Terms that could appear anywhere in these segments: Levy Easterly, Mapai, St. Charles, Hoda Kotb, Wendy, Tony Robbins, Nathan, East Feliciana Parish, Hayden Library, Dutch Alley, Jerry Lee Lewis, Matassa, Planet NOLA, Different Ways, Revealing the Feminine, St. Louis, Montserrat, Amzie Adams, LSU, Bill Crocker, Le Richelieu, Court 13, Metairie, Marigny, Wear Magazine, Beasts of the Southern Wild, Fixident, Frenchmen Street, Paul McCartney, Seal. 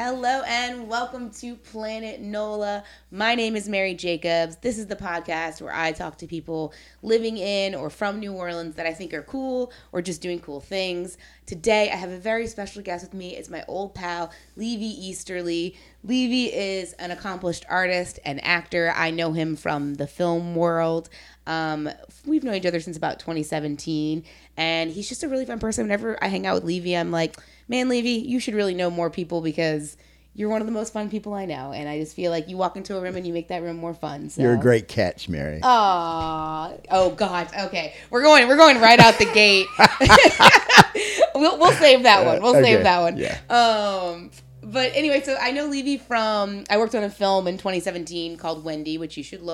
Hello and welcome to Planet NOLA. My name is Mary Jacobs. This is the podcast where I talk to people living in or from New Orleans that I think are cool or just doing cool things. Today I have a very special guest with me. It's my old pal, Levy Easterly. Levy is an accomplished artist and actor. I know him from the film world. We've known each other since about 2017, and he's just a really fun person. Whenever I hang out with Levy, I'm like, man, Levy, you should really know more people because you're one of the most fun people I know, and I just feel like you walk into a room and you make that room more fun. So. You're a great catch, Mary. Aww. Oh, God. Okay. We're going right out the gate. We'll save that one. Save that one. Yeah. But anyway, so I know Levy from, I worked on a film in 2017 called Wendy, which you should go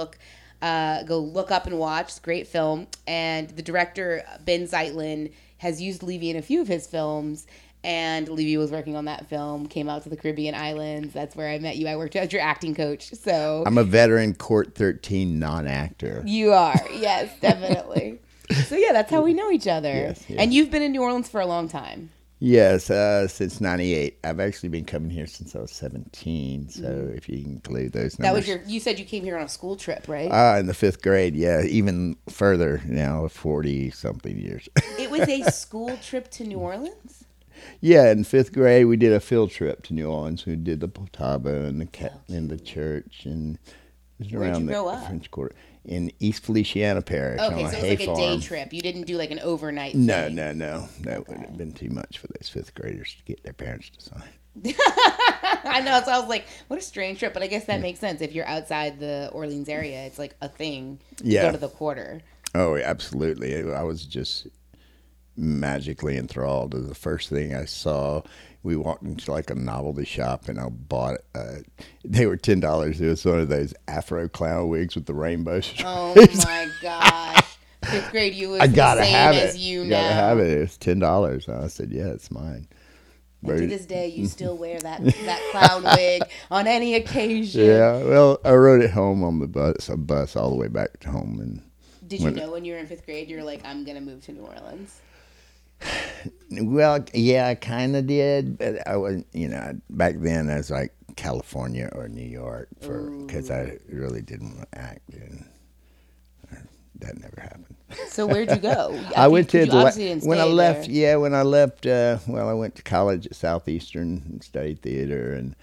look up and watch. It's a great film. And the director, Ben Zeitlin, has used Levy in a few of his films. And Levy was working on that film, came out to the Caribbean Islands. That's where I met you. I worked as your acting coach. So I'm a veteran Court 13 non-actor. You are. Yes, definitely. So yeah, that's how we know each other. Yes. And you've been in New Orleans for a long time. Yes, since 98. I've actually been coming here since I was 17, so if you include those numbers. That was you said you came here on a school trip, right? In the fifth grade, yeah, even further now, 40-something years. It was a school trip to New Orleans? Yeah, in fifth grade, we did a field trip to New Orleans. We did the Potaba and the church, and it was around the French Quarter. In East Feliciana Parish on a hay farm. Okay, so it was like a day trip. You didn't do like an overnight thing. No. That would have been too much for those fifth graders to get their parents to sign. I know. So I was like, what a strange trip. But I guess that makes sense. If you're outside the Orleans area, it's like a thing to go to the quarter. Oh, absolutely. I was just magically enthralled. The first thing I saw, we walked into like a novelty shop, and I bought they were $10. It was one of those Afro clown wigs with the rainbow stripes. Oh my gosh! Fifth grade, you was I gotta the same have it. As you now. Gotta have it. It was $10. I said, "Yeah, it's mine." And to this day, you still wear that clown wig on any occasion. Yeah. Well, I rode it home on the bus all the way back to home. And did you know when you were in fifth grade, you were like, "I'm gonna move to New Orleans"? Well, yeah, I kind of did, but I wasn't, back then I was like California or New York because I really didn't want to act, and that never happened. So where'd you go? I went to when I left, I went to college at Southeastern and studied theater and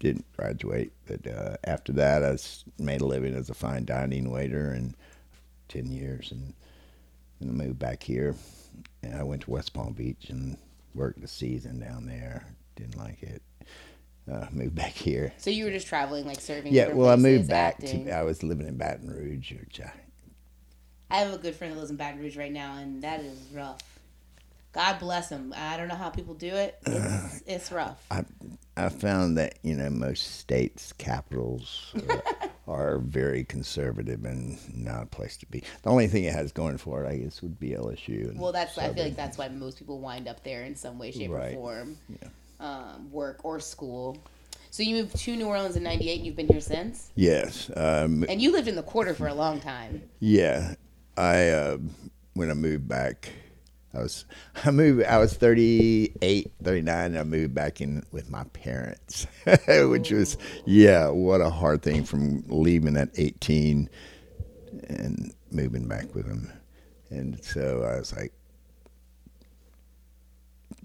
didn't graduate, but after that I made a living as a fine dining waiter and 10 years and I moved back here. And I went to West Palm Beach and worked the season down there. Didn't like it. Moved back here. So you were just traveling, like serving? Yeah, well, I moved back. I was living in Baton Rouge. I have a good friend that lives in Baton Rouge right now, and that is rough. God bless him. I don't know how people do it. It's rough. I found that, most states' capitals are very conservative and not a place to be. The only thing it has going for it, I guess, would be LSU. And I feel like that's why most people wind up there in some way, shape, or form, work or school. So you moved to New Orleans in 98 and you've been here since? Yes. And you lived in the quarter for a long time. Yeah. When I moved back, I was 38, 39, and I moved back in with my parents, which was, what a hard thing from leaving at 18 and moving back with them. And so I was like,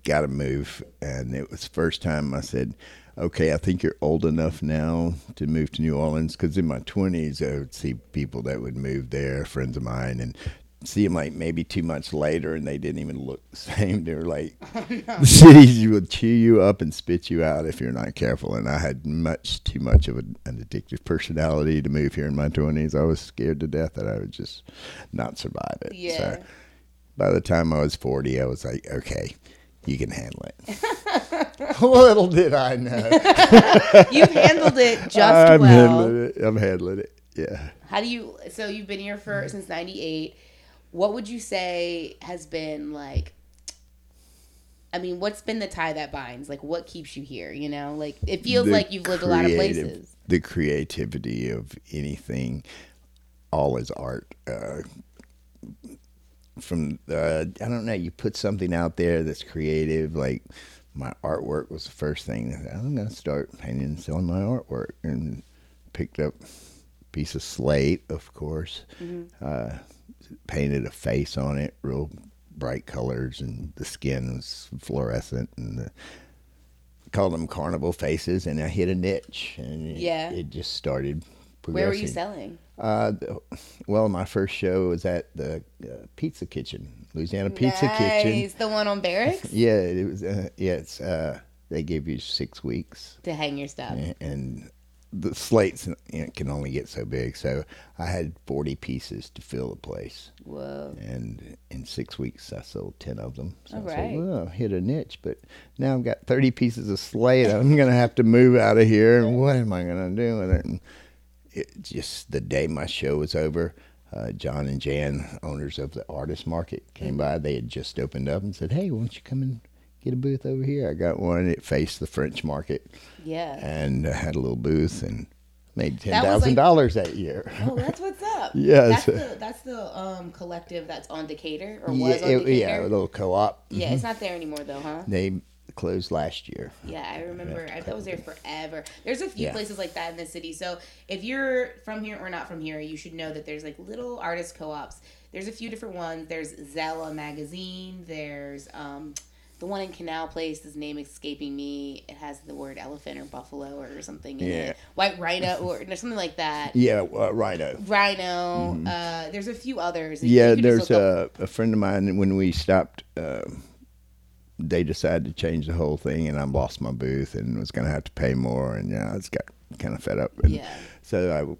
got to move. And it was the first time I said, okay, I think you're old enough now to move to New Orleans, because in my 20s, I would see people that would move there, friends of mine, and see them like maybe 2 months later and they didn't even look the same. They were like, the cities will chew you up and spit you out if you're not careful. And I had much too much of an addictive personality to move here in my 20s. I was scared to death that I would just not survive it. Yeah. So by the time I was 40, I was like, okay, you can handle it. Little did I know. You've handled it just I'm handling it, yeah. So you've been here since 98. What would you say has been what's been the tie that binds? Like, what keeps you here? It feels like you've lived a lot of places. The creativity of anything, all is art. From you put something out there that's creative, like my artwork was the first thing. I said, I'm going to start painting and selling my artwork, and picked up a piece of slate, of course, painted a face on it, real bright colors, and the skin was fluorescent, and called them carnival faces, and I hit a niche, and it just started progressing. Where were you selling? Well, my first show was at the Pizza Kitchen, Louisiana Pizza Kitchen. The one on Barracks? It was. It's they give you 6 weeks to hang your stuff, and the slates, you know, can only get so big. So I had 40 pieces to fill the place. Whoa! And in 6 weeks, I sold 10 of them. So I said, well, I hit a niche, but now I've got 30 pieces of slate. I'm going to have to move out of here, and what am I going to do with it? And it just, the day my show was over, John and Jan, owners of the Artist Market, came by. They had just opened up and said, hey, why don't you come and get a booth over here? I got one. It faced the French Market. Yeah. And I had a little booth and made $10,000 that year. Oh, that's what's up. That's the collective that's on Decatur, or was on Decatur. Yeah, a little co-op. Yeah, it's not there anymore though, huh? They closed last year. Yeah, I remember. I was there forever. There's a few places like that in the city. So if you're from here or not from here, you should know that there's like little artist co-ops. There's a few different ones. There's Zella Magazine. There's the one in Canal Place, his name escaping me, it has the word elephant or buffalo or something in it. White rhino or something like that. Yeah, rhino. Rhino. Mm-hmm. There's a few others. There's a friend of mine, when we stopped, they decided to change the whole thing, and I lost my booth and was going to have to pay more, and I just got kind of fed up. And so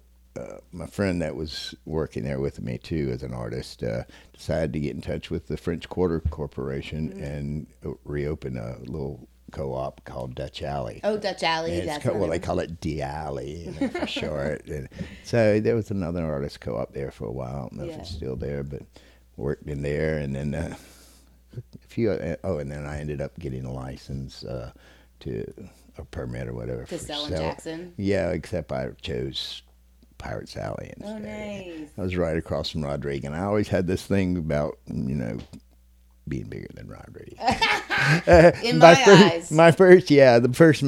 my friend that was working there with me too as an artist decided to get in touch with the French Quarter Corporation and reopen a little co-op called Dutch Alley. Oh, Dutch Alley. That's well, they call it D Alley, for short. And so there was another artist co-op there for a while. I don't know if it's still there, but worked in there. And then and then I ended up getting a license to a permit or whatever to sell in Jackson. Yeah, except I chose Pirate's Alley instead. Oh, nice. I was right across from Rodrigue, and I always had this thing about, being bigger than Rodrigue. In my eyes. There's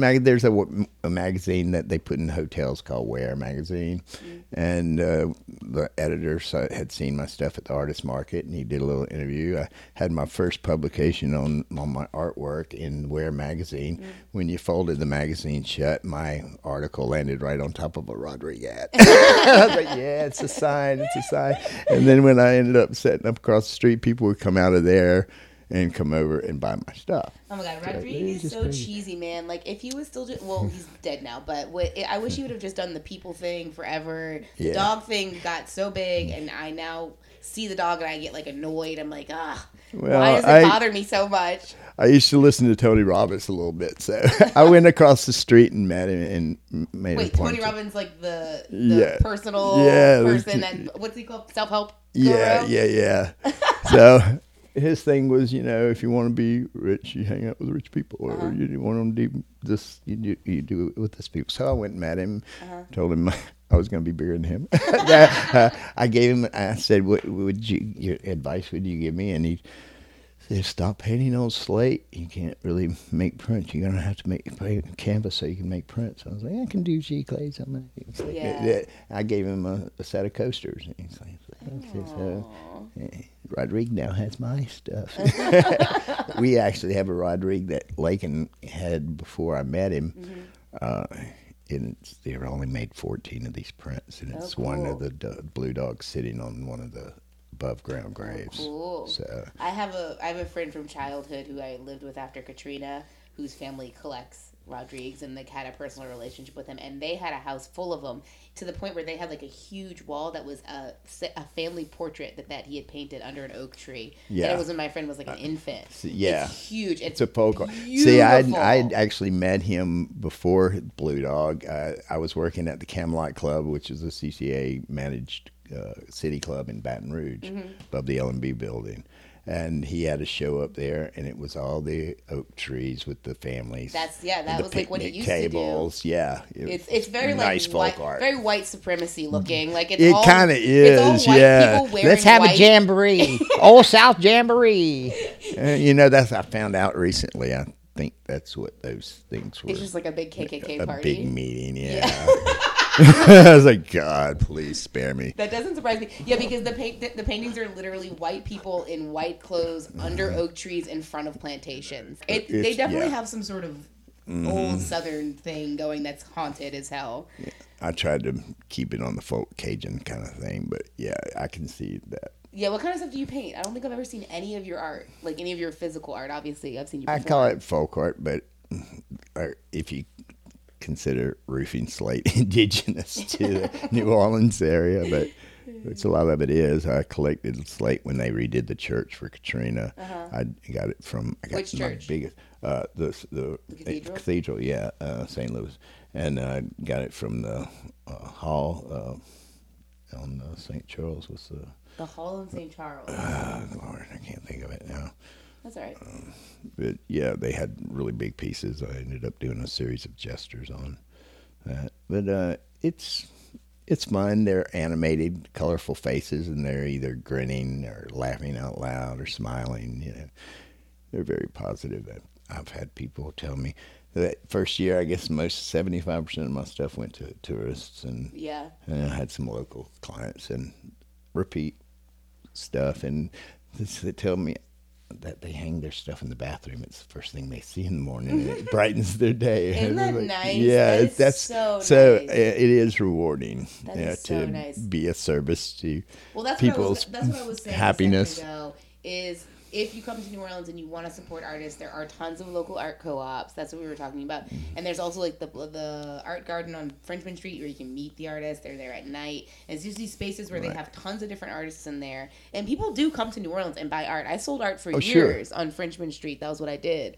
a magazine that they put in hotels called Wear Magazine, and the editor had seen my stuff at the Artist Market, and he did a little interview. I had my first publication on my artwork in Wear Magazine. When you folded the magazine shut, my article landed right on top of a Rodrigue ad. I was like, it's a sign. And then when I ended up setting up across the street, people would come out of there and come over and buy my stuff. Oh my God, Rodrigue is so cheesy, man. Like, if he was still he's dead now, but I wish he would have just done the people thing forever. The dog thing got so big, and I now see the dog and I get like annoyed. I'm like, why does it bother me so much? I used to listen to Tony Robbins a little bit, so I went across the street and met him and made a point. Wait, Tony Robbins, like the personal person, and what's he called? Self-help guru? Yeah. So his thing was, if you want to be rich, you hang out with rich people, or you want them to do this, you do it with this people. So I went and met him, told him I was going to be bigger than him. I said, what advice would you give me? And he said, stop painting on slate. You can't really make prints. You're going to have to paint on canvas so you can make prints. I was like, I can do G clays. I gave him a set of coasters. And he's like, Rodrigue now has my stuff. We actually have a Rodrigue that Lakin had before I met him. And they only made 14 of these prints, and it's one of the blue dogs sitting on one of the above ground graves. Oh, cool. So I have a friend from childhood who I lived with after Katrina, whose family collects Rodrigues, and they had a personal relationship with him, and they had a house full of them, to the point where they had like a huge wall that was a family portrait that he had painted under an oak tree. Yeah, and it was when my friend was like an infant. Yeah, it's huge. It's a beautiful. See, I actually met him before Blue Dog. I was working at the Camelot Club, which is a CCA managed city club in Baton Rouge, above the L&B building. And he had a show up there, and it was all the oak trees with the families. That was like what he used to do. Yeah, it's very nice like folk art, very white supremacy looking. Like it kind of is. It's all white people wearing let's have a jamboree, Old South Jamboree. I found out recently. I think that's what those things were. It's just like a big KKK party. A big meeting, yeah. I was like, God, please spare me. That doesn't surprise me. Yeah, because the paintings are literally white people in white clothes under oak trees in front of plantations. They definitely have some sort of old Southern thing going that's haunted as hell. Yeah. I tried to keep it on the folk Cajun kind of thing, but yeah, I can see that. Yeah, what kind of stuff do you paint? I don't think I've ever seen any of your art, like any of your physical art. Obviously, I've seen you. I call it folk art, but if you consider roofing slate indigenous to the New Orleans area, but which a lot of it is. I collected slate when they redid the church for Katrina. I got it from which church? Biggest, the cathedral? Cathedral, yeah, St. Louis, and I got it from the hall on St. Charles. What's the hall in St. Charles? Lord, I can't think of it now. That's all right. But yeah, they had really big pieces. I ended up doing a series of gestures on that. But it's fun. They're animated, colorful faces, and they're either grinning or laughing out loud or smiling. You know, they're very positive. I've had people tell me that first year, I guess most 75% of my stuff went to tourists, and I had some local clients and repeat stuff, and they tell me that they hang their stuff in the bathroom. It's the first thing they see in the morning, and it brightens their day. Isn't that like, nice? Yeah, that's so nice. It is rewarding. That is so nice. Be a service to people's happiness. That's what I was saying a second ago, is if you come to New Orleans and you want to support artists, there are tons of local art co-ops. That's what we were talking about. And there's also like the art garden on Frenchman Street where you can meet the artists. They're there at night. And it's just these spaces where they have tons of different artists in there. And people do come to New Orleans and buy art. I sold art for years on Frenchman Street. That was what I did.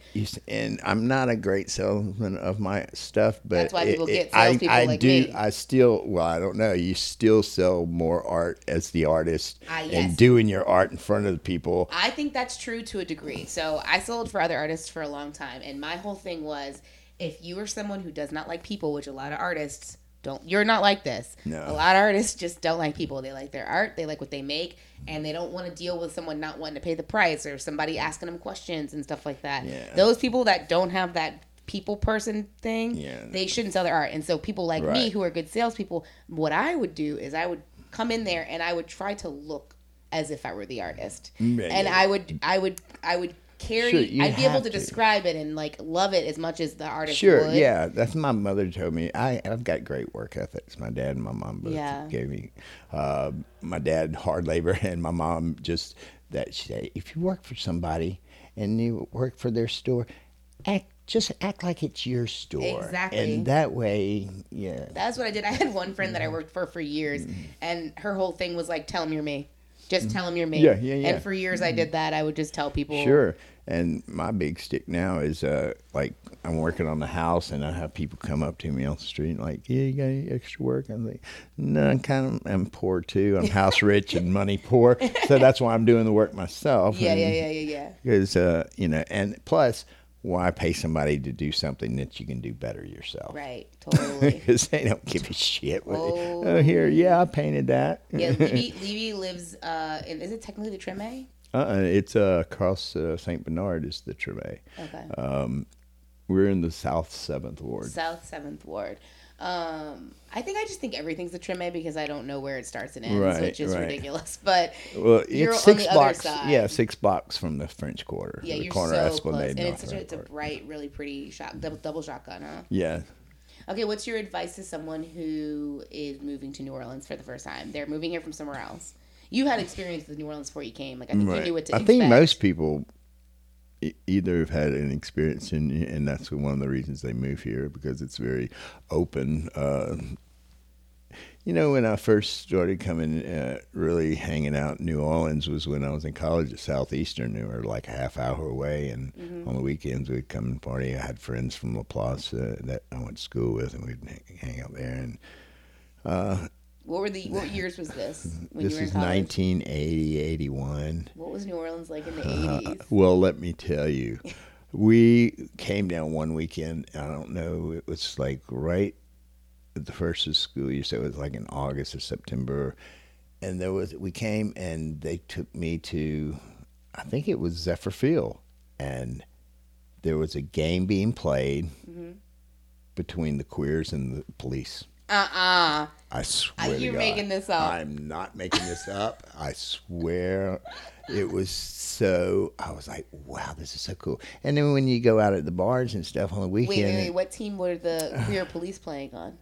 And I'm not a great salesman of my stuff, but that's why people get salespeople like me. I still, I don't know. You still sell more art as the artist and doing your art in front of the people. I think that's true to a degree. So I sold for other artists for a long time, and my whole thing was, if you are someone who does not like people, which a lot of artists don't, you're not like this. No. A lot of artists just don't like people. They like their art, they like what they make, and they don't want to deal with someone not wanting to pay the price or somebody asking them questions and stuff like that. Yeah. Those people that don't have that people person thing, they shouldn't sell their art. And so people like me who are good salespeople, what I would do is I would come in there and I would try to look as if I were the artist, and I would carry. Sure, I'd be able to describe it and like love it as much as the artist would. Sure, yeah, that's my mother told me. I've got great work ethics. My dad and my mom both gave me. My dad hard labor, and my mom just that she said, if you work for somebody and you work for their store, just act like it's your store. Exactly. And that way, that's what I did. I had one friend that I worked for years, and her whole thing was like, tell them you're me. Just tell them you're me. Yeah. And for years I did that. I would just tell people. Sure. And my big stick now is like I'm working on the house and I have people come up to me on the street and like, yeah, you got any extra work? I'm like, no, I'm poor too. I'm house rich and money poor. So that's why I'm doing the work myself. Yeah. Because, and plus, why pay somebody to do something that you can do better yourself? Right, totally. Because they don't give a shit. I painted that. Yeah, Levy lives in, is it technically the Treme? It's across St. Bernard is the Treme. Okay. We're in the South 7th Ward. I just think everything's the Treme because I don't know where it starts and ends, which is ridiculous. But you're it's six on the blocks, other side. Yeah, 6 blocks from the French Quarter. Yeah, the you're corner so close. And it's a bright, really pretty double shotgun, huh? Yeah. Okay, what's your advice to someone who is moving to New Orleans for the first time? They're moving here from somewhere else. You had experience with New Orleans before you came. Like I think you knew what to expect. I think most people either have had an experience and that's one of the reasons they move here because it's very open. When I first started coming, really hanging out in New Orleans was when I was in college at Southeastern. They were like a half hour away, and on the weekends we'd come and party. I had friends from La Place that I went to school with, and we'd hang out there. And what years was this? This was 1980, 81. What was New Orleans like in the 80s? Well, let me tell you. We came down one weekend. I don't know. It was like right at the first of school year. So it was like in August or September. And we came and they took me to, I think it was Zephyr Field. And there was a game being played between the queers and the police. I swear to God. You're making this up. I'm not making this up. I swear. It was so, I was like, wow, this is so cool. And then when you go out at the bars and stuff on the weekend. Wait, what team were the queer police playing on?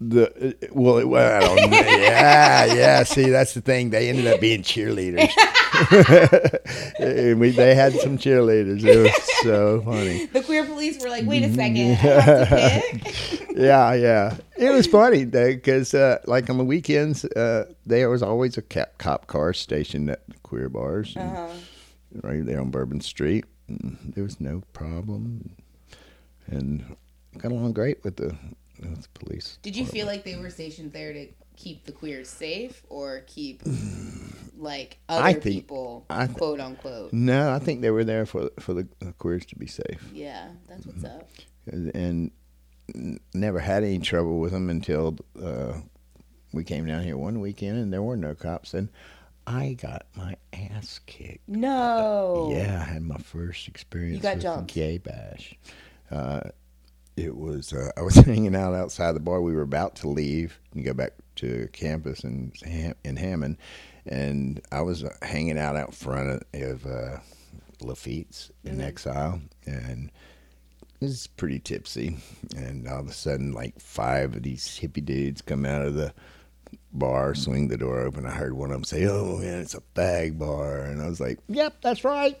Well, I don't know. Yeah. See, that's the thing. They ended up being cheerleaders. They had some cheerleaders. It was so funny. The queer police were like, wait a second, I have to pick. Yeah. It was funny because, like on the weekends, there was always a cop car stationed at the queer bars, right there on Bourbon Street. And there was no problem, and got along great with the police. Did you feel like they were stationed there to keep the queers safe or keep like other people, quote unquote? No, I think they were there for the queers to be safe. Yeah, that's what's up. And never had any trouble with them until we came down here one weekend and there were no cops. And I got my ass kicked. No. I had my first experience with a gay bash. It was, I was hanging out outside the bar. We were about to leave and go back to campus in Hammond. And I was hanging out front of Lafitte's in Exile. And it was pretty tipsy. And all of a sudden, like five of these hippie dudes come out of the bar, swing the door open. I heard one of them say, "Oh, man, it's a fag bar." And I was like, "Yep, that's right."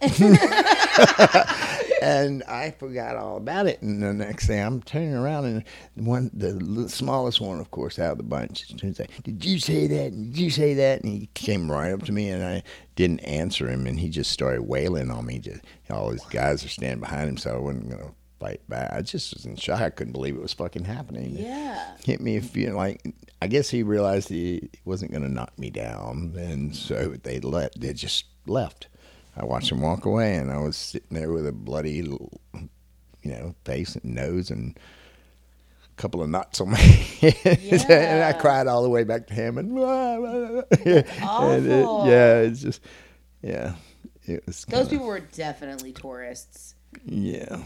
And I forgot all about it. And the next day, I'm turning around, and the smallest one, of course, out of the bunch, turns out, "Did you say that? Did you say that?" And he came right up to me, and I didn't answer him, and he just started wailing on me. Just, all these guys are standing behind him, so I wasn't going to fight back. I just was in shock. I couldn't believe it was fucking happening. Yeah. Hit me a few, I guess he realized he wasn't going to knock me down, and so they just left. I watched him walk away, and I was sitting there with a bloody, face and nose and a couple of knots on my head. Yeah. And I cried all the way back to Hammond. That's awful. It was those people were definitely tourists. Yeah.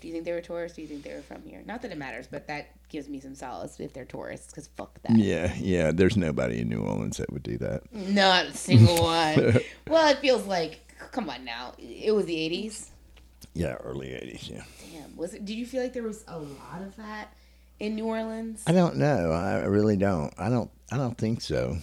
Do you think they were tourists? Do you think they were from here? Not that it matters, but that gives me some solace if they're tourists, because fuck that. Yeah. There's nobody in New Orleans that would do that. Not a single one. Well, it feels like, come on now. It was the 80s? Yeah, early 80s, yeah. Damn. Did you feel like there was a lot of that in New Orleans? I don't know. I really don't. I don't think so.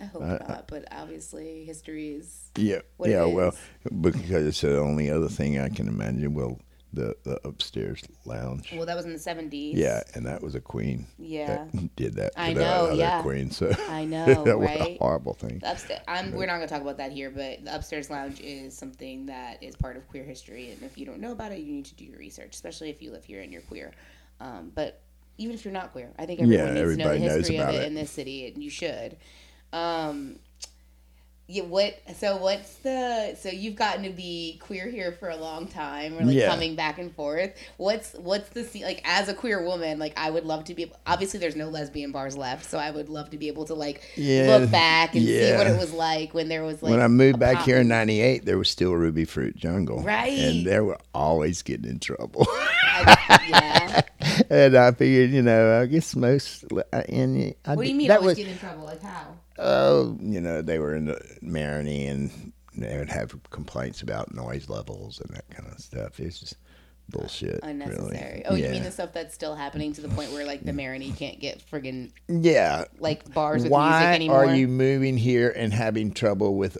I hope not, but obviously history is what it is. Well, because it's the only other thing I can imagine. Well, the upstairs lounge. Well, that was in the 70s. Yeah, and that was a queen. Yeah, that did that. I know. Other queen. So I know. That was a horrible thing. We're not going to talk about that here, but the upstairs lounge is something that is part of queer history, and if you don't know about it, you need to do your research, especially if you live here and you're queer. But even if you're not queer, I think everybody knows the history of it in this city, and you should. So you've gotten to be queer here for a long time, or coming back and forth. What's the scene like as a queer woman? Like, I would love to be. Obviously, there's no lesbian bars left, so I would love to be able to look back and see what it was like when there was. When I moved back here in '98, there was still Ruby Fruit Jungle, right? And they were always getting in trouble. And I figured, I guess most. What do you mean always getting in trouble? Like how? Oh, they were in Marigny, and they would have complaints about noise levels and that kind of stuff. It's just bullshit. Unnecessary. Really. Oh, yeah. You mean the stuff that's still happening to the point where, the Marigny can't get friggin' bars with music anymore? Why are you moving here and having trouble with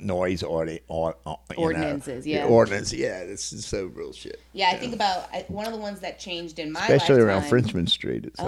noise ordinances? This is so bullshit. Yeah, I think about one of the ones that changed in my life. Especially lifetime, around Frenchman Street. It's it's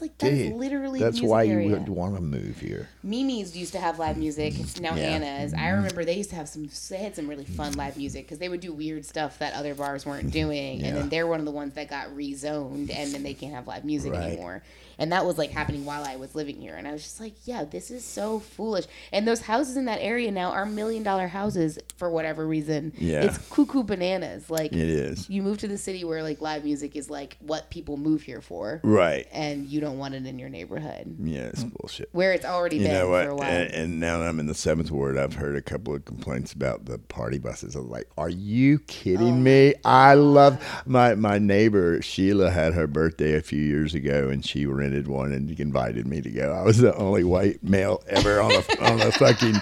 like that's literally. That's why you would want to move here. Mimi's used to have live music. It's now Anna's. I remember they used to have they had some really fun live music because they would do weird stuff that other bars weren't doing, and then they're one of the ones that got rezoned, and then they can't have live music anymore. And that was like happening while I was living here, and I was just like, yeah, this is so foolish. And those houses in that area now are $1 million houses for whatever reason. Yeah, it's cuckoo bananas. Like, it is. You move to the city where like live music is like what people move here for, right? And you don't want it in your neighborhood. Yeah, it's bullshit. Where it's already been for a while. And now that I'm in the 7th ward, I've heard a couple of complaints about the party buses. I'm like, are you kidding me? I love my neighbor Sheila had her birthday a few years ago, and she rented one and invited me to go. I was the only white male ever on a fucking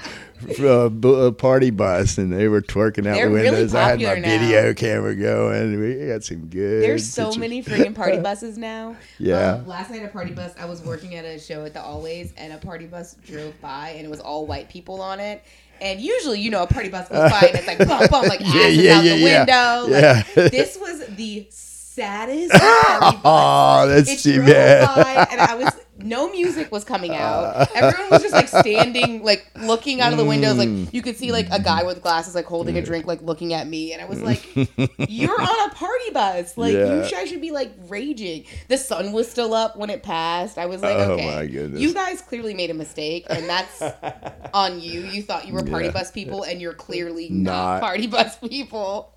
party bus, and they were twerking out the windows. Really, I had my video camera going. We got some good. There's so many freaking party buses now. Yeah. Last night, a party bus. I was working at a show at the AllWays, and a party bus drove by, and it was all white people on it. And usually, you know, a party bus goes by, and it's like bump, bump, like asses out the window. Yeah. Like, this was the saddest party bus. Oh, that's too bad. And I was. No music was coming out. Everyone was just like standing, like looking out of the windows. Like you could see like a guy with glasses, like holding a drink, like looking at me. And I was like, you're on a party bus. Like you should be like raging. The sun was still up when it passed. I was like, okay, my goodness. You guys clearly made a mistake, and that's on you. You thought you were party bus people, and you're clearly not party bus people.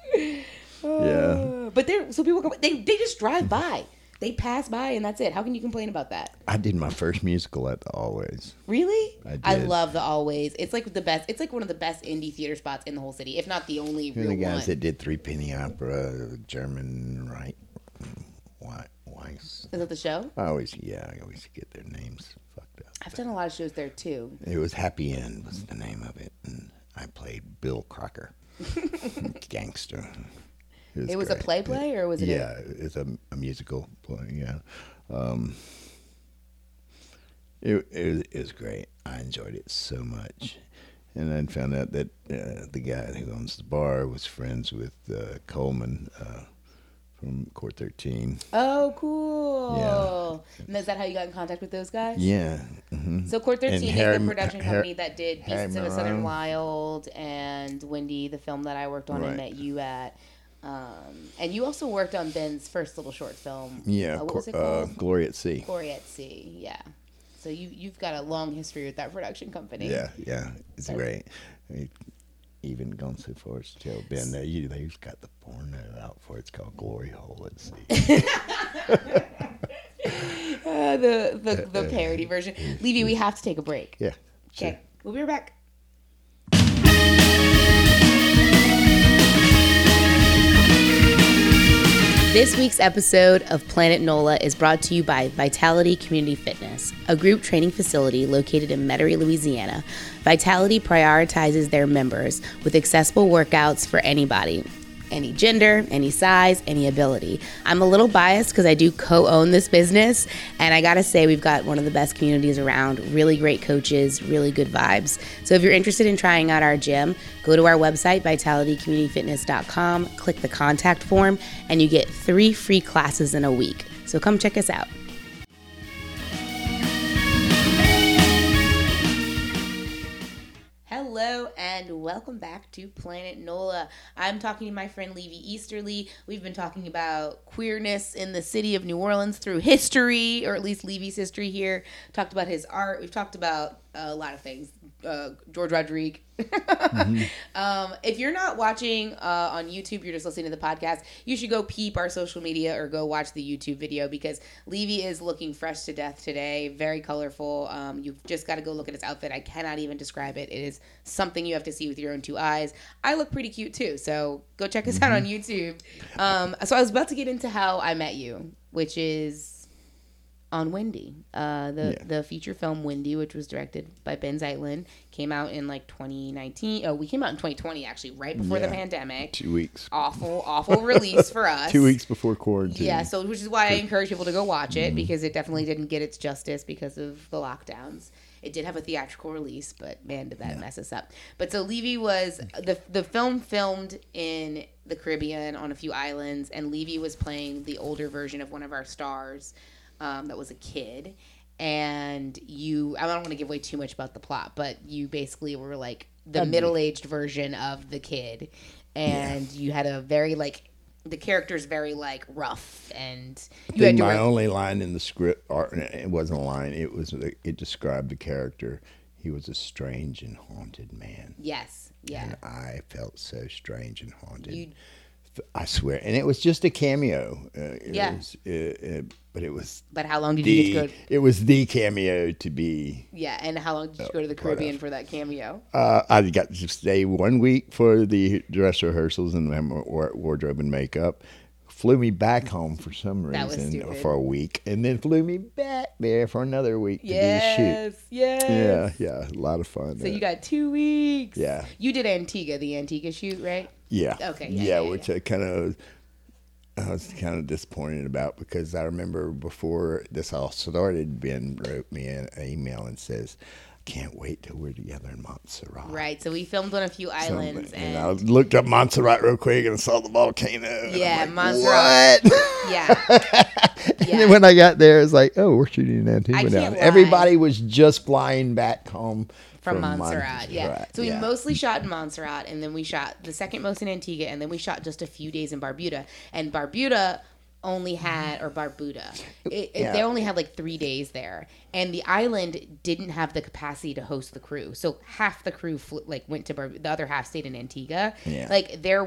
But so people go, they just drive by. They pass by, and that's it. How can you complain about that? I did my first musical at the AllWays. Really? I did. I love the AllWays. It's like the best. It's like one of the best indie theater spots in the whole city, if not the only real one. The guys that did Three Penny Opera, German, right? Weiss. Is that the show? I always get their names fucked up. I've done a lot of shows there, too. It was Happy End was the name of it, and I played Bill Crocker, gangster. It was a play, or was it? Yeah, it's a musical play. Yeah, it was great. I enjoyed it so much, and I found out that the guy who owns the bar was friends with Coleman from Court 13. Oh, cool! Yeah, and is that how you got in contact with those guys? Yeah. Mm-hmm. So Court 13 is the production company that did Beasts of the Southern Wild and Wendy, the film that I worked on and met you at. And you also worked on Ben's first little short film. Yeah, what was it called? Glory at Sea. Glory at Sea, yeah. So you've got a long history with that production company. Yeah, it's great. I mean, even gone so far as to tell Ben that they've got the porno out for it. It's called Glory Hole at Sea. The parody version. Levy, we have to take a break. Yeah. Okay, sure. We'll be right back. This week's episode of Planet NOLA is brought to you by Vitality Community Fitness, a group training facility located in Metairie, Louisiana. Vitality prioritizes their members with accessible workouts for anybody, any gender, any size, any ability. I'm a little biased because I do co-own this business, and I gotta say we've got one of the best communities around, really great coaches, really good vibes. So if you're interested in trying out our gym, go to our website, vitalitycommunityfitness.com, click the contact form, and you get 3 free classes in a week. So come check us out. Hello and welcome back to Planet NOLA. I'm talking to my friend Levy Easterly. We've been talking about queerness in the city of New Orleans through history, or at least Levy's history here. Talked about his art. We've talked about a lot of things. George Rodrigue. Mm-hmm. If you're not watching on YouTube, you're just listening to the podcast, you should go peep our social media or go watch the YouTube video because Levy is looking fresh to death today. Very colorful. You've just got to go look at his outfit. I cannot even describe it. It is something you have to see with your own 2 eyes. I look pretty cute too, so go check us out on YouTube. So I was about to get into how I met you, which is on Wendy, the feature film Wendy, which was directed by Ben Zeitlin, came out in like 2019. Oh, we came out in 2020 actually, right before the pandemic. 2 weeks. Awful release for us. 2 weeks before quarantine. Yeah, so which is why I encourage people to go watch it because it definitely didn't get its justice because of the lockdowns. It did have a theatrical release, but man, did that mess us up. But so Levy was the film filmed in the Caribbean on a few islands, and Levy was playing the older version of one of our stars. That was a kid, and I don't want to give away too much about the plot, but you basically were like the middle-aged version of the kid, and you had a very like the character's very like rough, and you had to my only line in the script, or it wasn't a line, it was, it described the character. He was a strange and haunted man. Yes, yeah. And I felt so strange and haunted. I swear, and it was just a cameo. But how long did you get to go? It was the cameo to be. Yeah, and how long did you go to the Caribbean for that cameo? I got to stay 1 week for the dress rehearsals and wardrobe and makeup. Flew me back home for some reason for a week, and then flew me back there for another week to do the shoot. Yeah, a lot of fun. So you got 2 weeks. Yeah. You did Antigua, the Antigua shoot, right? Yeah. Okay. Yeah, which I was kind of disappointed about, because I remember before this all started, Ben wrote me an email and says, "Can't wait till we're together in Montserrat." Right, so we filmed on a few islands. And I looked up Montserrat real quick and saw the volcano. Yeah, like, Montserrat. What? Yeah. And then when I got there, it was like, oh, we're shooting in Antigua now. Everybody was just flying back home from Montserrat. Yeah. So we mostly shot in Montserrat, and then we shot the second most in Antigua, and then we shot just a few days in Barbuda. And Barbuda only had, or Barbuda, they only had like 3 days there, and the island didn't have the capacity to host the crew, so half the crew went to Barbuda, the other half stayed in Antigua. Yeah. Like there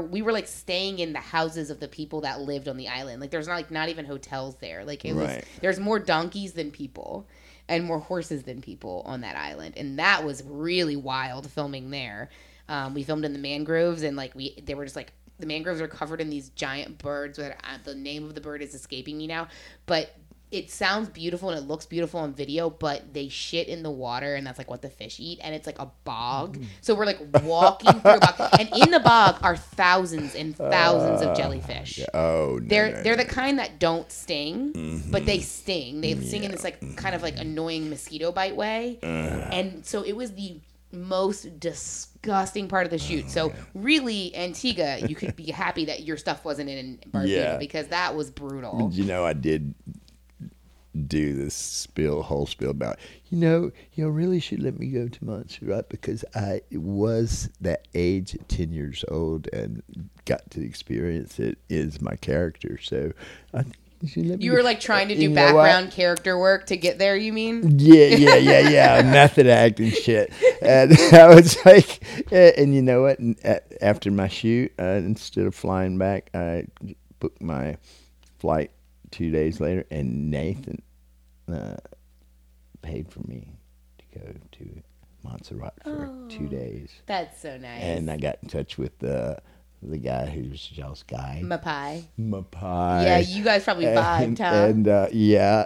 we were like staying in the houses of the people that lived on the island. Like there's not even hotels there. Like it was, there's more donkeys than people and more horses than people on that island, and that was really wild filming there. We filmed in the mangroves, and they were just like, the mangroves are covered in these giant birds. The name of the bird is escaping me now, but it sounds beautiful and it looks beautiful on video, but they shit in the water, and that's like what the fish eat, and it's like a bog. So we're like walking through a bog, and in the bog are thousands and thousands of jellyfish. Oh, they're the kind that don't sting, mm-hmm. but they sting. They sting in this like kind of like annoying mosquito bite way, and so it was the most disgusting part of the shoot. So really, Antigua, you could be happy that your stuff wasn't in Barbuda, because that was brutal. You know, I did do this whole spiel about, you really should let me go to Montserrat, because I was that age at 10 years old and got to experience it is my character. So I think you were like trying to do background character work to get there, you mean? Yeah. Method acting shit. And I was like, and you know what? After my shoot, instead of flying back, I booked my flight 2 days later, and Nathan paid for me to go to Montserrat for 2 days. That's so nice. And I got in touch with the guy who's y'all's guy, Mapai. Yeah, you guys probably vibed, huh?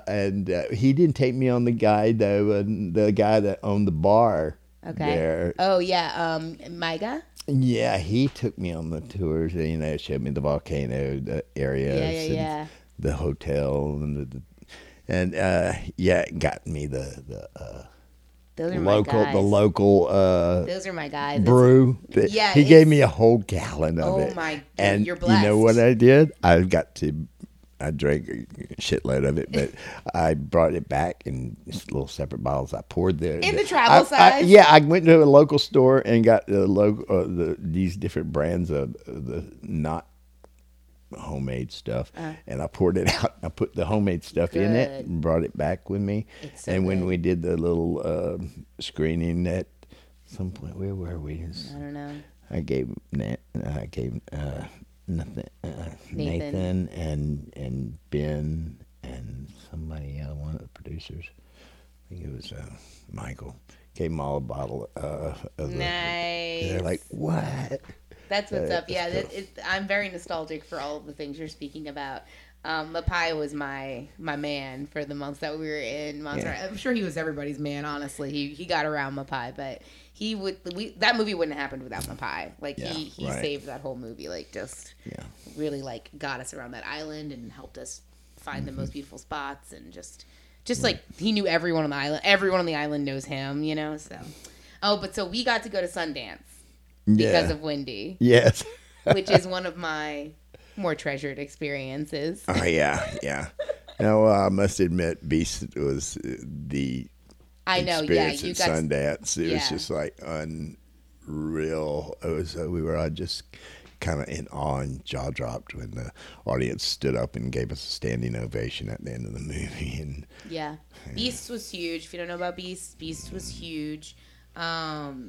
And he didn't take me on the guide though, and the guy that owned the bar. Okay. There. Oh yeah, Micah. Yeah, he took me on the tours. You know, showed me the volcano, the areas, and the hotel, and got me the those are local, my guys. The local those are my guys. Brew. Yeah, he gave me a whole gallon of it. Oh my God, and you're blessed. You know what I did? I drank a shitload of it, but I brought it back in little separate bottles. I poured there. In the travel size? I went to a local store and got the local these different brands of the not homemade stuff, and I poured it out. I put the homemade stuff in it and brought it back with me. When we did the little screening at some point, where were we? I don't know. Nathan and Ben and somebody else, one of the producers. I think it was Michael. Gave them all a bottle of nice. They're like, what? That's what's up. Yeah, I'm very nostalgic for all of the things you're speaking about. Mapai was my man for the months that we were in Montserrat. Yeah. I'm sure he was everybody's man, honestly. He got around Mapai, but that movie wouldn't have happened without Mapai. Like he saved that whole movie. Like just really like got us around that island and helped us find the most beautiful spots, and just like he knew everyone on the island. Everyone on the island knows him, you know. So so we got to go to Sundance. Because of Wendy. Yes. Which is one of my more treasured experiences. Oh, yeah. No, I must admit, Beast was the experience at Sundance. It was just like unreal. We were all just kind of in awe and jaw dropped when the audience stood up and gave us a standing ovation at the end of the movie. And yeah. Beast was huge. If you don't know about Beast was huge. So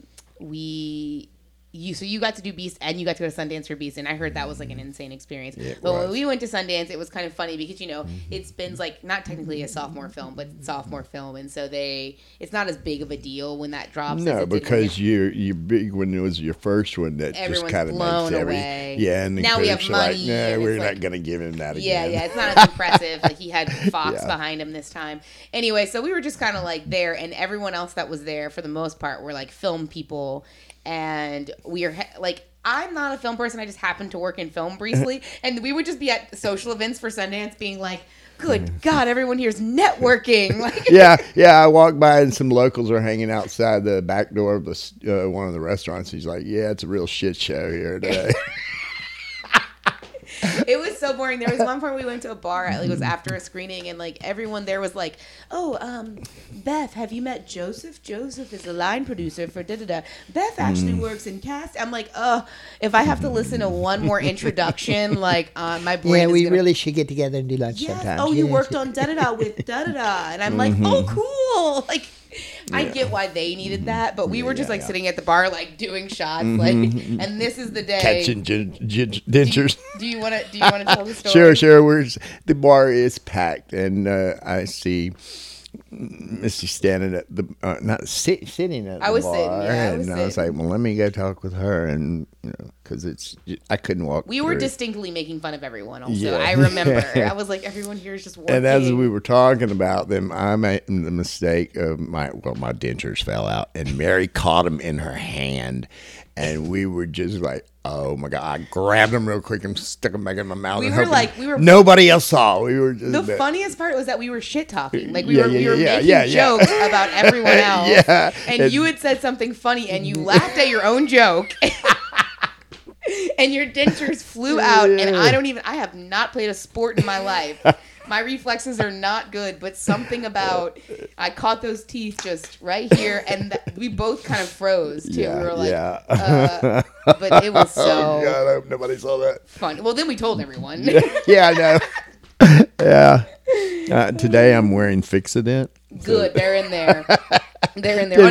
you got to do Beast and you got to go to Sundance for Beast, and I heard that was like an insane experience. But when we went to Sundance, it was kind of funny because, you know, it's Ben's like not technically a sophomore film, but sophomore film, and so it's not as big of a deal when that drops. No, because you're big when it was your first one that everyone's just kind of blown away. Yeah, and now we have money. Like, no, we're not gonna give him that again. Yeah, it's not as impressive. Like he had Fox behind him this time. Anyway, so we were just kind of like there, and everyone else that was there for the most part were like film people. And we are like, I'm not a film person. I just happened to work in film briefly. And we would just be at social events for Sundance being like, good God, everyone here's networking. Like, I walked by and some locals were hanging outside the back door of one of the restaurants. He's like, yeah, it's a real shit show here today. It was so boring. There was one point we went to a bar. It was after a screening, and like everyone there was like, "Oh, Beth, have you met Joseph? Joseph is a line producer for da da da. Beth actually works in cast." I'm like, "Oh, if I have to listen to one more introduction, like my brain." Yeah, we really should get together and do lunch sometime. Oh, you worked on da da da with da da da, and I'm like, "Oh, cool!" Like. Yeah. I get why they needed that, but we were just sitting at the bar, like doing shots, like, and this is the day catching dentures. Do you want to tell the story? Sure. The bar is packed, and I see Missy standing at the sitting at the bar. I was like, well, let me go talk with her, and because I couldn't walk. We were distinctly making fun of everyone. Also, yeah. I remember I was like, everyone here is just working. And as we were talking about them, I made the mistake of my dentures fell out, and Mary caught them in her hand, and we were just like, oh my God! I grabbed them real quick and stuck them back in my mouth. Nobody else saw. We were just the funniest part was that we were shit talking. Like we were making jokes about everyone else. And you had said something funny, and you laughed at your own joke. And your dentures flew out, and I have not played a sport in my life. My reflexes are not good, but something about I caught those teeth just right here, and we both kind of froze too. Yeah, we were like, but it was so. Oh God, I hope nobody saw that. Fun. Well, then we told everyone. Yeah, I know. Yeah. Today I'm wearing Fixident. Good, they're in there.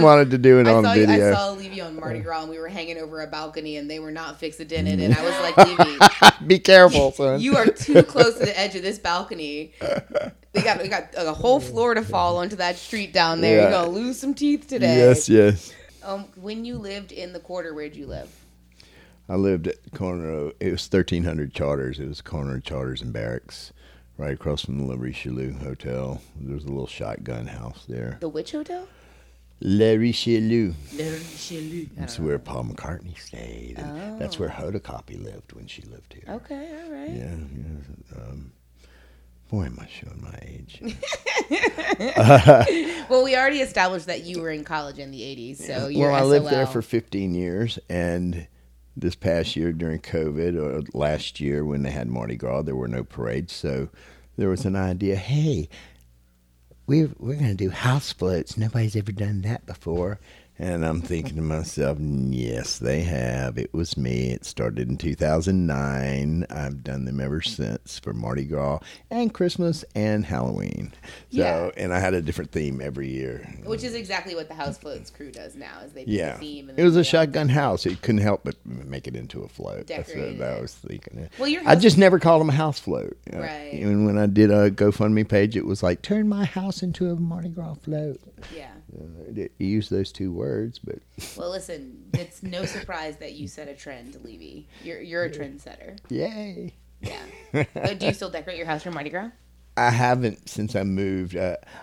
Wanted to do it on video. I saw Levy on Mardi Gras, and we were hanging over a balcony, and they were not fixadented, and I was like, Levy, be careful, son. You are too close to the edge of this balcony. We got a whole floor to fall onto that street down there. Yeah. You're gonna lose some teeth today. Yes. When you lived in the quarter, where'd you live? I lived at the corner of 1300 Charters. It was the corner of Charters and Barracks. Right across from the Le Richelieu Hotel. There's a little shotgun house there. The which hotel? Le Richelieu. That's where Paul McCartney stayed. And that's where Hoda Kotb lived when she lived here. Okay, all right. Yeah. Boy, am I showing my age. Well, we already established that you were in college in the 80s, so you're I lived there for 15 years, and... This past year during COVID, or last year when they had Mardi Gras, there were no parades. So there was an idea, hey, we're going to do house floats. Nobody's ever done that before. And I'm thinking to myself, yes, they have. It was me. It started in 2009. I've done them ever since for Mardi Gras and Christmas and Halloween. And I had a different theme every year. Which is exactly what the House Floats crew does now, is they do the theme. And it was a shotgun house. It couldn't help but make it into a float. Decorated. That's what I was thinking. Well, I just never called them a house float. Right. Even when I did a GoFundMe page, it was like, turn my house into a Mardi Gras float. Yeah. You use those two words, but... Well, listen, it's no surprise that you set a trend, Levy. You're a trendsetter. Yay. Yeah. Do you still decorate your house for Mardi Gras? I haven't since I moved.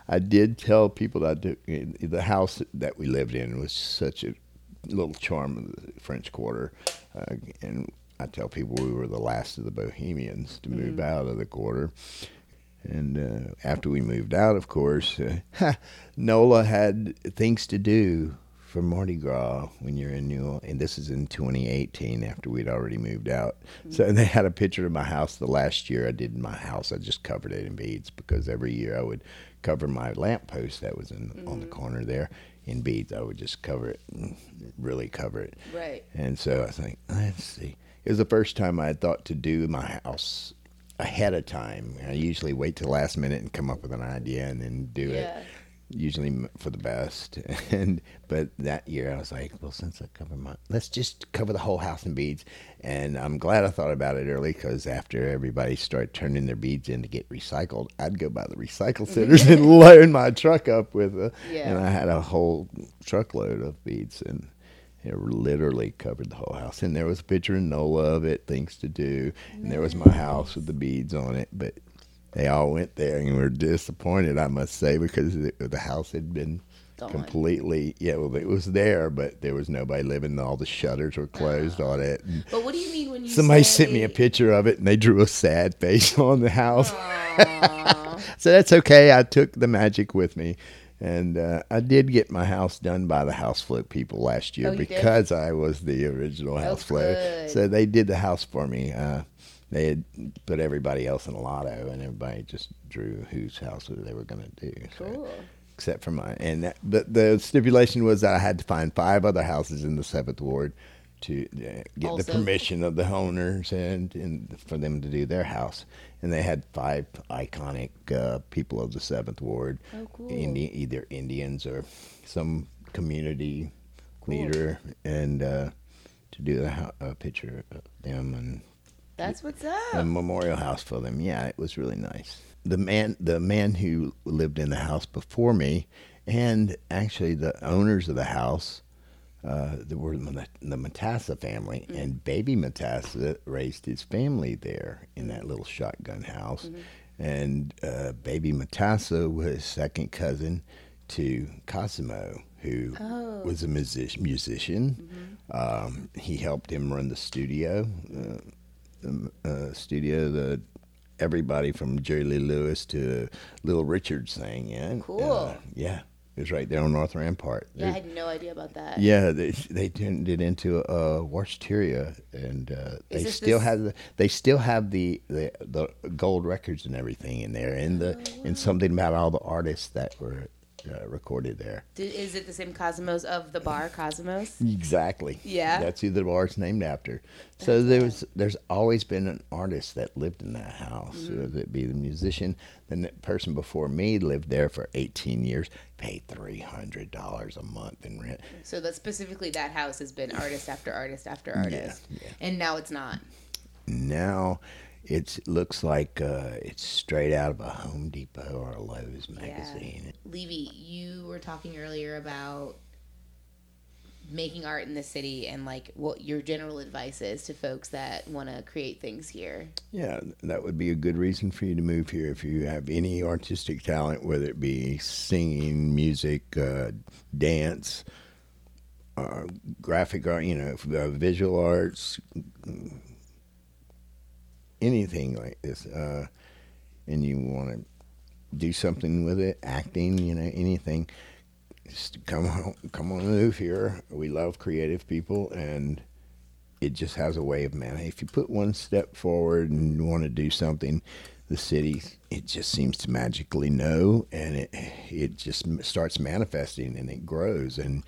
I did tell people that the house that we lived in was such a little charm of the French Quarter. And I tell people we were the last of the Bohemians to move out of the quarter. And after we moved out, of course, Nola had things to do for Mardi Gras when you're in New Orleans. And this is in 2018 after we'd already moved out. Mm-hmm. So they had a picture of my house the last year I did in my house. I just covered it in beads because every year I would cover my lamppost that was on the corner there in beads. I would just cover it, really cover it. Right. And so I was like, let's see. It was the first time I had thought to do my house ahead of time. I usually wait till the last minute and come up with an idea and then do it, usually for the best. But that year I was like, well, since I covered my, let's just cover the whole house in beads. And I'm glad I thought about it early, because after everybody started turning their beads in to get recycled, I'd go by the recycle centers and load my truck up with a, and I had a whole truckload of beads, and it literally covered the whole house. And there was a picture of Nola of it, things to do. And there was my house with the beads on it. But they all went there and were disappointed, I must say, because the house had been completely, well, it was there, but there was nobody living. All the shutters were closed on it. And but what do you mean when you somebody say... sent me a picture of it, and they drew a sad face on the house. So that's okay. I took the magic with me. And I did get my house done by the house flip people last year because I was the original house flip. So they did the house for me. They had put everybody else in a lotto, and everybody just drew whose house they were going to do. Cool. So, except for mine. And that, but the stipulation was that I had to find 5 other houses in the 7th Ward to get the permission of the owners and for them to do their house. And they had 5 iconic people of the 7th Ward, either Indians or some community leader, and to do a picture of them. And that's what's up. A memorial house for them. Yeah, it was really nice. The man who lived in the house before me, and actually the owners of the house, were the Matassa family, and Baby Matassa raised his family there in that little shotgun house. And Baby Matassa was second cousin to Cosmo, who was a musician. He helped him run the studio. Everybody from Jerry Lee Lewis to Little Richard sang in. It was right there on North Rampart. I had no idea about that. Yeah, they turned it into a Warsteria, and they still have the gold records and everything in there, and and something about all the artists that were recorded there. Is it the same Cosmos of the bar Cosmos? Exactly. Yeah, that's who the bar's named after. So there's always been an artist that lived in that house, whether it be the musician. The person before me lived there for 18 years, paid $300 a month in rent. So that specifically that house has been artist after artist after artist. And now it's not. Now it looks like it's straight out of a Home Depot or a Lowe's magazine. Levy, you were talking earlier about making art in the city and like what your general advice is to folks that want to create things here. Yeah, that would be a good reason for you to move here if you have any artistic talent, whether it be singing, music, dance, graphic art, visual arts, anything like this, and you want to do something with it, acting, anything, just come on and move here. We love creative people, and it just has a way of man. If you put one step forward and want to do something, the city, it just seems to magically know, and it just starts manifesting, and it grows, and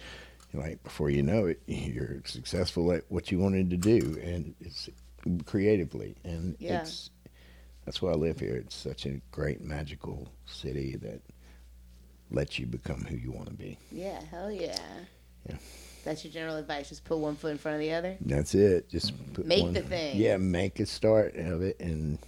like before you know it, you're successful at what you wanted to do, and it's creatively, and that's why I live here. It's such a great magical city that lets you become who you want to be. That's your general advice. Just put one foot in front of the other. That's it. Just make a start of it and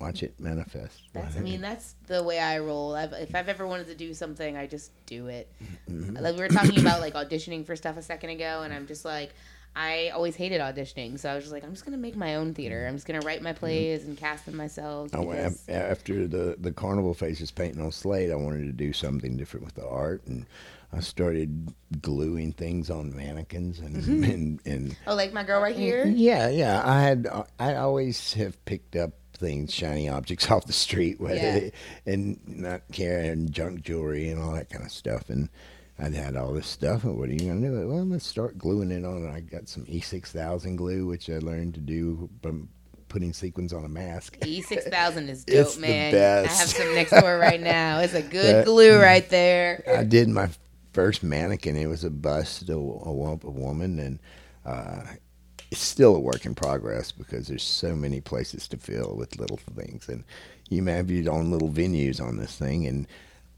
watch it manifest. That's the way I roll. If I've ever wanted to do something, I just do it. Like we were talking about like auditioning for stuff a second ago, and I'm just like, I always hated auditioning, so I was just like, I'm just going to make my own theater. I'm just going to write my plays and cast them myself. After the Carnival Faces painting on slate, I wanted to do something different with the art, and I started gluing things on mannequins and like my girl right here? Yeah. I always have picked up things, shiny objects off the street, and not caring, junk jewelry and all that kind of stuff, and I'd had all this stuff, and what are you going to do? Well, let's start gluing it on. I got some E6000 glue, which I learned to do from putting sequins on a mask. E6000 is dope, it's man. The best. I have some next door right now. It's a good glue right there. I did my first mannequin. It was a bust of a woman, and it's still a work in progress because there's so many places to fill with little things. And you may have your own little venues on this thing. And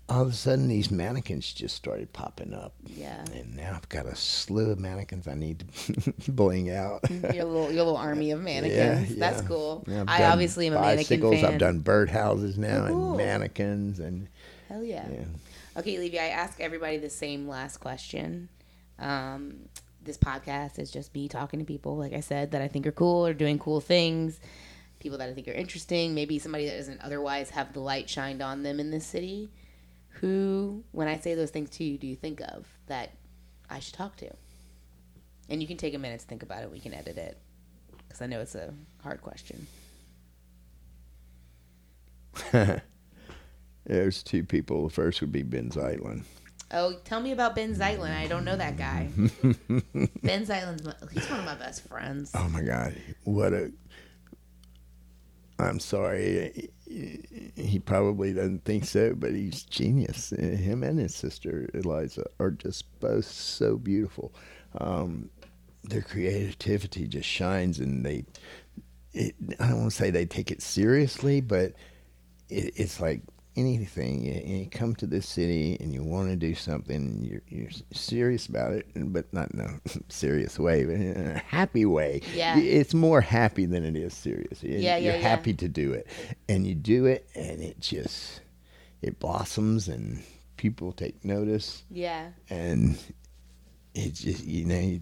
all of a sudden, these mannequins just started popping up. Yeah. And now I've got a slew of mannequins I need to bling out. Your little army of mannequins. Yeah, that's cool. Yeah, I obviously am a mannequin fan. I've done birdhouses now and mannequins. And hell yeah. Okay, Levy, I ask everybody the same last question. This podcast is just me talking to people, like I said, that I think are cool or doing cool things, people that I think are interesting, maybe somebody that doesn't otherwise have the light shined on them in this city. Who, when I say those things to you, do you think of that I should talk to? And you can take a minute to think about it. We can edit it because I know it's a hard question. There's two people. The first would be Ben Zeitlin. Oh, tell me about Ben Zeitlin. I don't know that guy. Ben Zeitlin's—he's one of my best friends. Oh my God, I'm sorry, he probably doesn't think so, but he's genius. Him and his sister Eliza are just both so beautiful. Their creativity just shines, and they—I don't want to say they take it seriously, but it's like. Anything you come to this city and you want to do something, you're serious about it, but not in a serious way, but in a happy way. Yeah, it's more happy than it is serious. You're happy to do it, and you do it, and it blossoms, and people take notice. Yeah, and it's just keep doing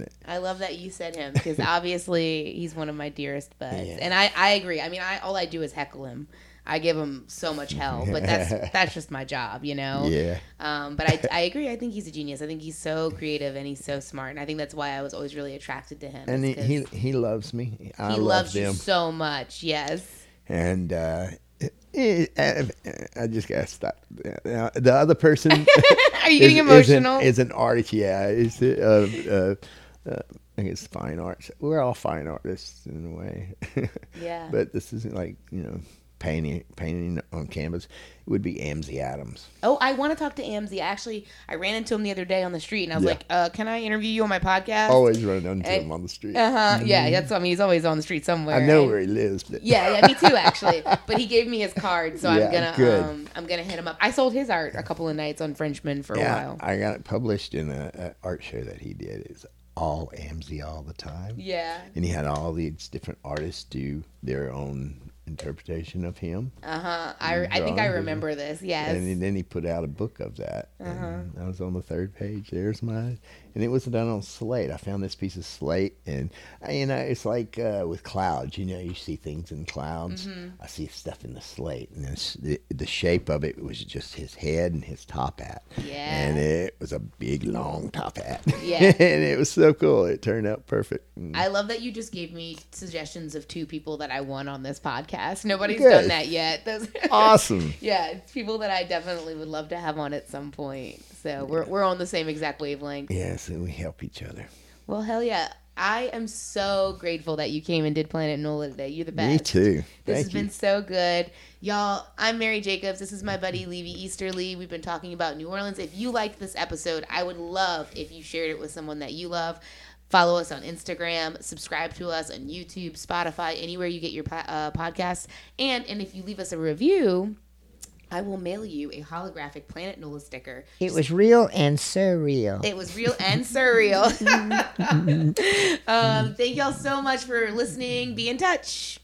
it. I love that you said him because obviously he's one of my dearest buds, and I agree. I mean, all I do is heckle him. I give him so much hell, but that's just my job, you know. Yeah. But I agree. I think he's a genius. I think he's so creative and he's so smart, and I think that's why I was always really attracted to him. And he loves me. I love him. He loves you so much. Yes. And. I just gotta stop. The other person are you getting emotional? Is an artist, yeah. It's I think it's fine arts. We're all fine artists in a way. Yeah. But this isn't like painting on canvas. It would be Amzie Adams. Oh, I want to talk to Amzie. Actually, I ran into him the other day on the street, and I was like, "Can I interview you on my podcast?" Always run into him on the street. Yeah, that's. I mean, he's always on the street somewhere. I know where he lives. But... Yeah, me too, actually. But he gave me his card, so I'm gonna hit him up. I sold his art a couple of nights on Frenchmen for a while. I got it published in an art show that he did. It's all Amzie all the time. Yeah. And he had all these different artists do their own interpretation of him. I think I remember this. Yes. And then he put out a book of that. And I was on the third page. There's mine. And it was done on slate. I found this piece of slate, and it's like with clouds. You see things in clouds. I see stuff in the slate, and the shape of it was just his head and his top hat. Yeah. And it was a big long top hat. Yeah. And it was so cool. It turned out perfect. And I love that you just gave me suggestions of two people that I want on this podcast. Nobody's done that yet. Those awesome. Yeah, it's people that I definitely would love to have on at some point. So we're on the same exact wavelength. Yes, and we help each other. Well, hell yeah. I am so grateful that you came and did Planet NOLA today. You're the best. Me too. This has been so good. Y'all, I'm Mary Jacobs. This is my buddy Levy Easterly. We've been talking about New Orleans. If you liked this episode, I would love if you shared it with someone that you love. Follow us on Instagram, subscribe to us on YouTube, Spotify, anywhere you get your podcasts. And if you leave us a review, I will mail you a holographic Planet NOLA sticker. It was real and surreal. Thank y'all so much for listening. Be in touch.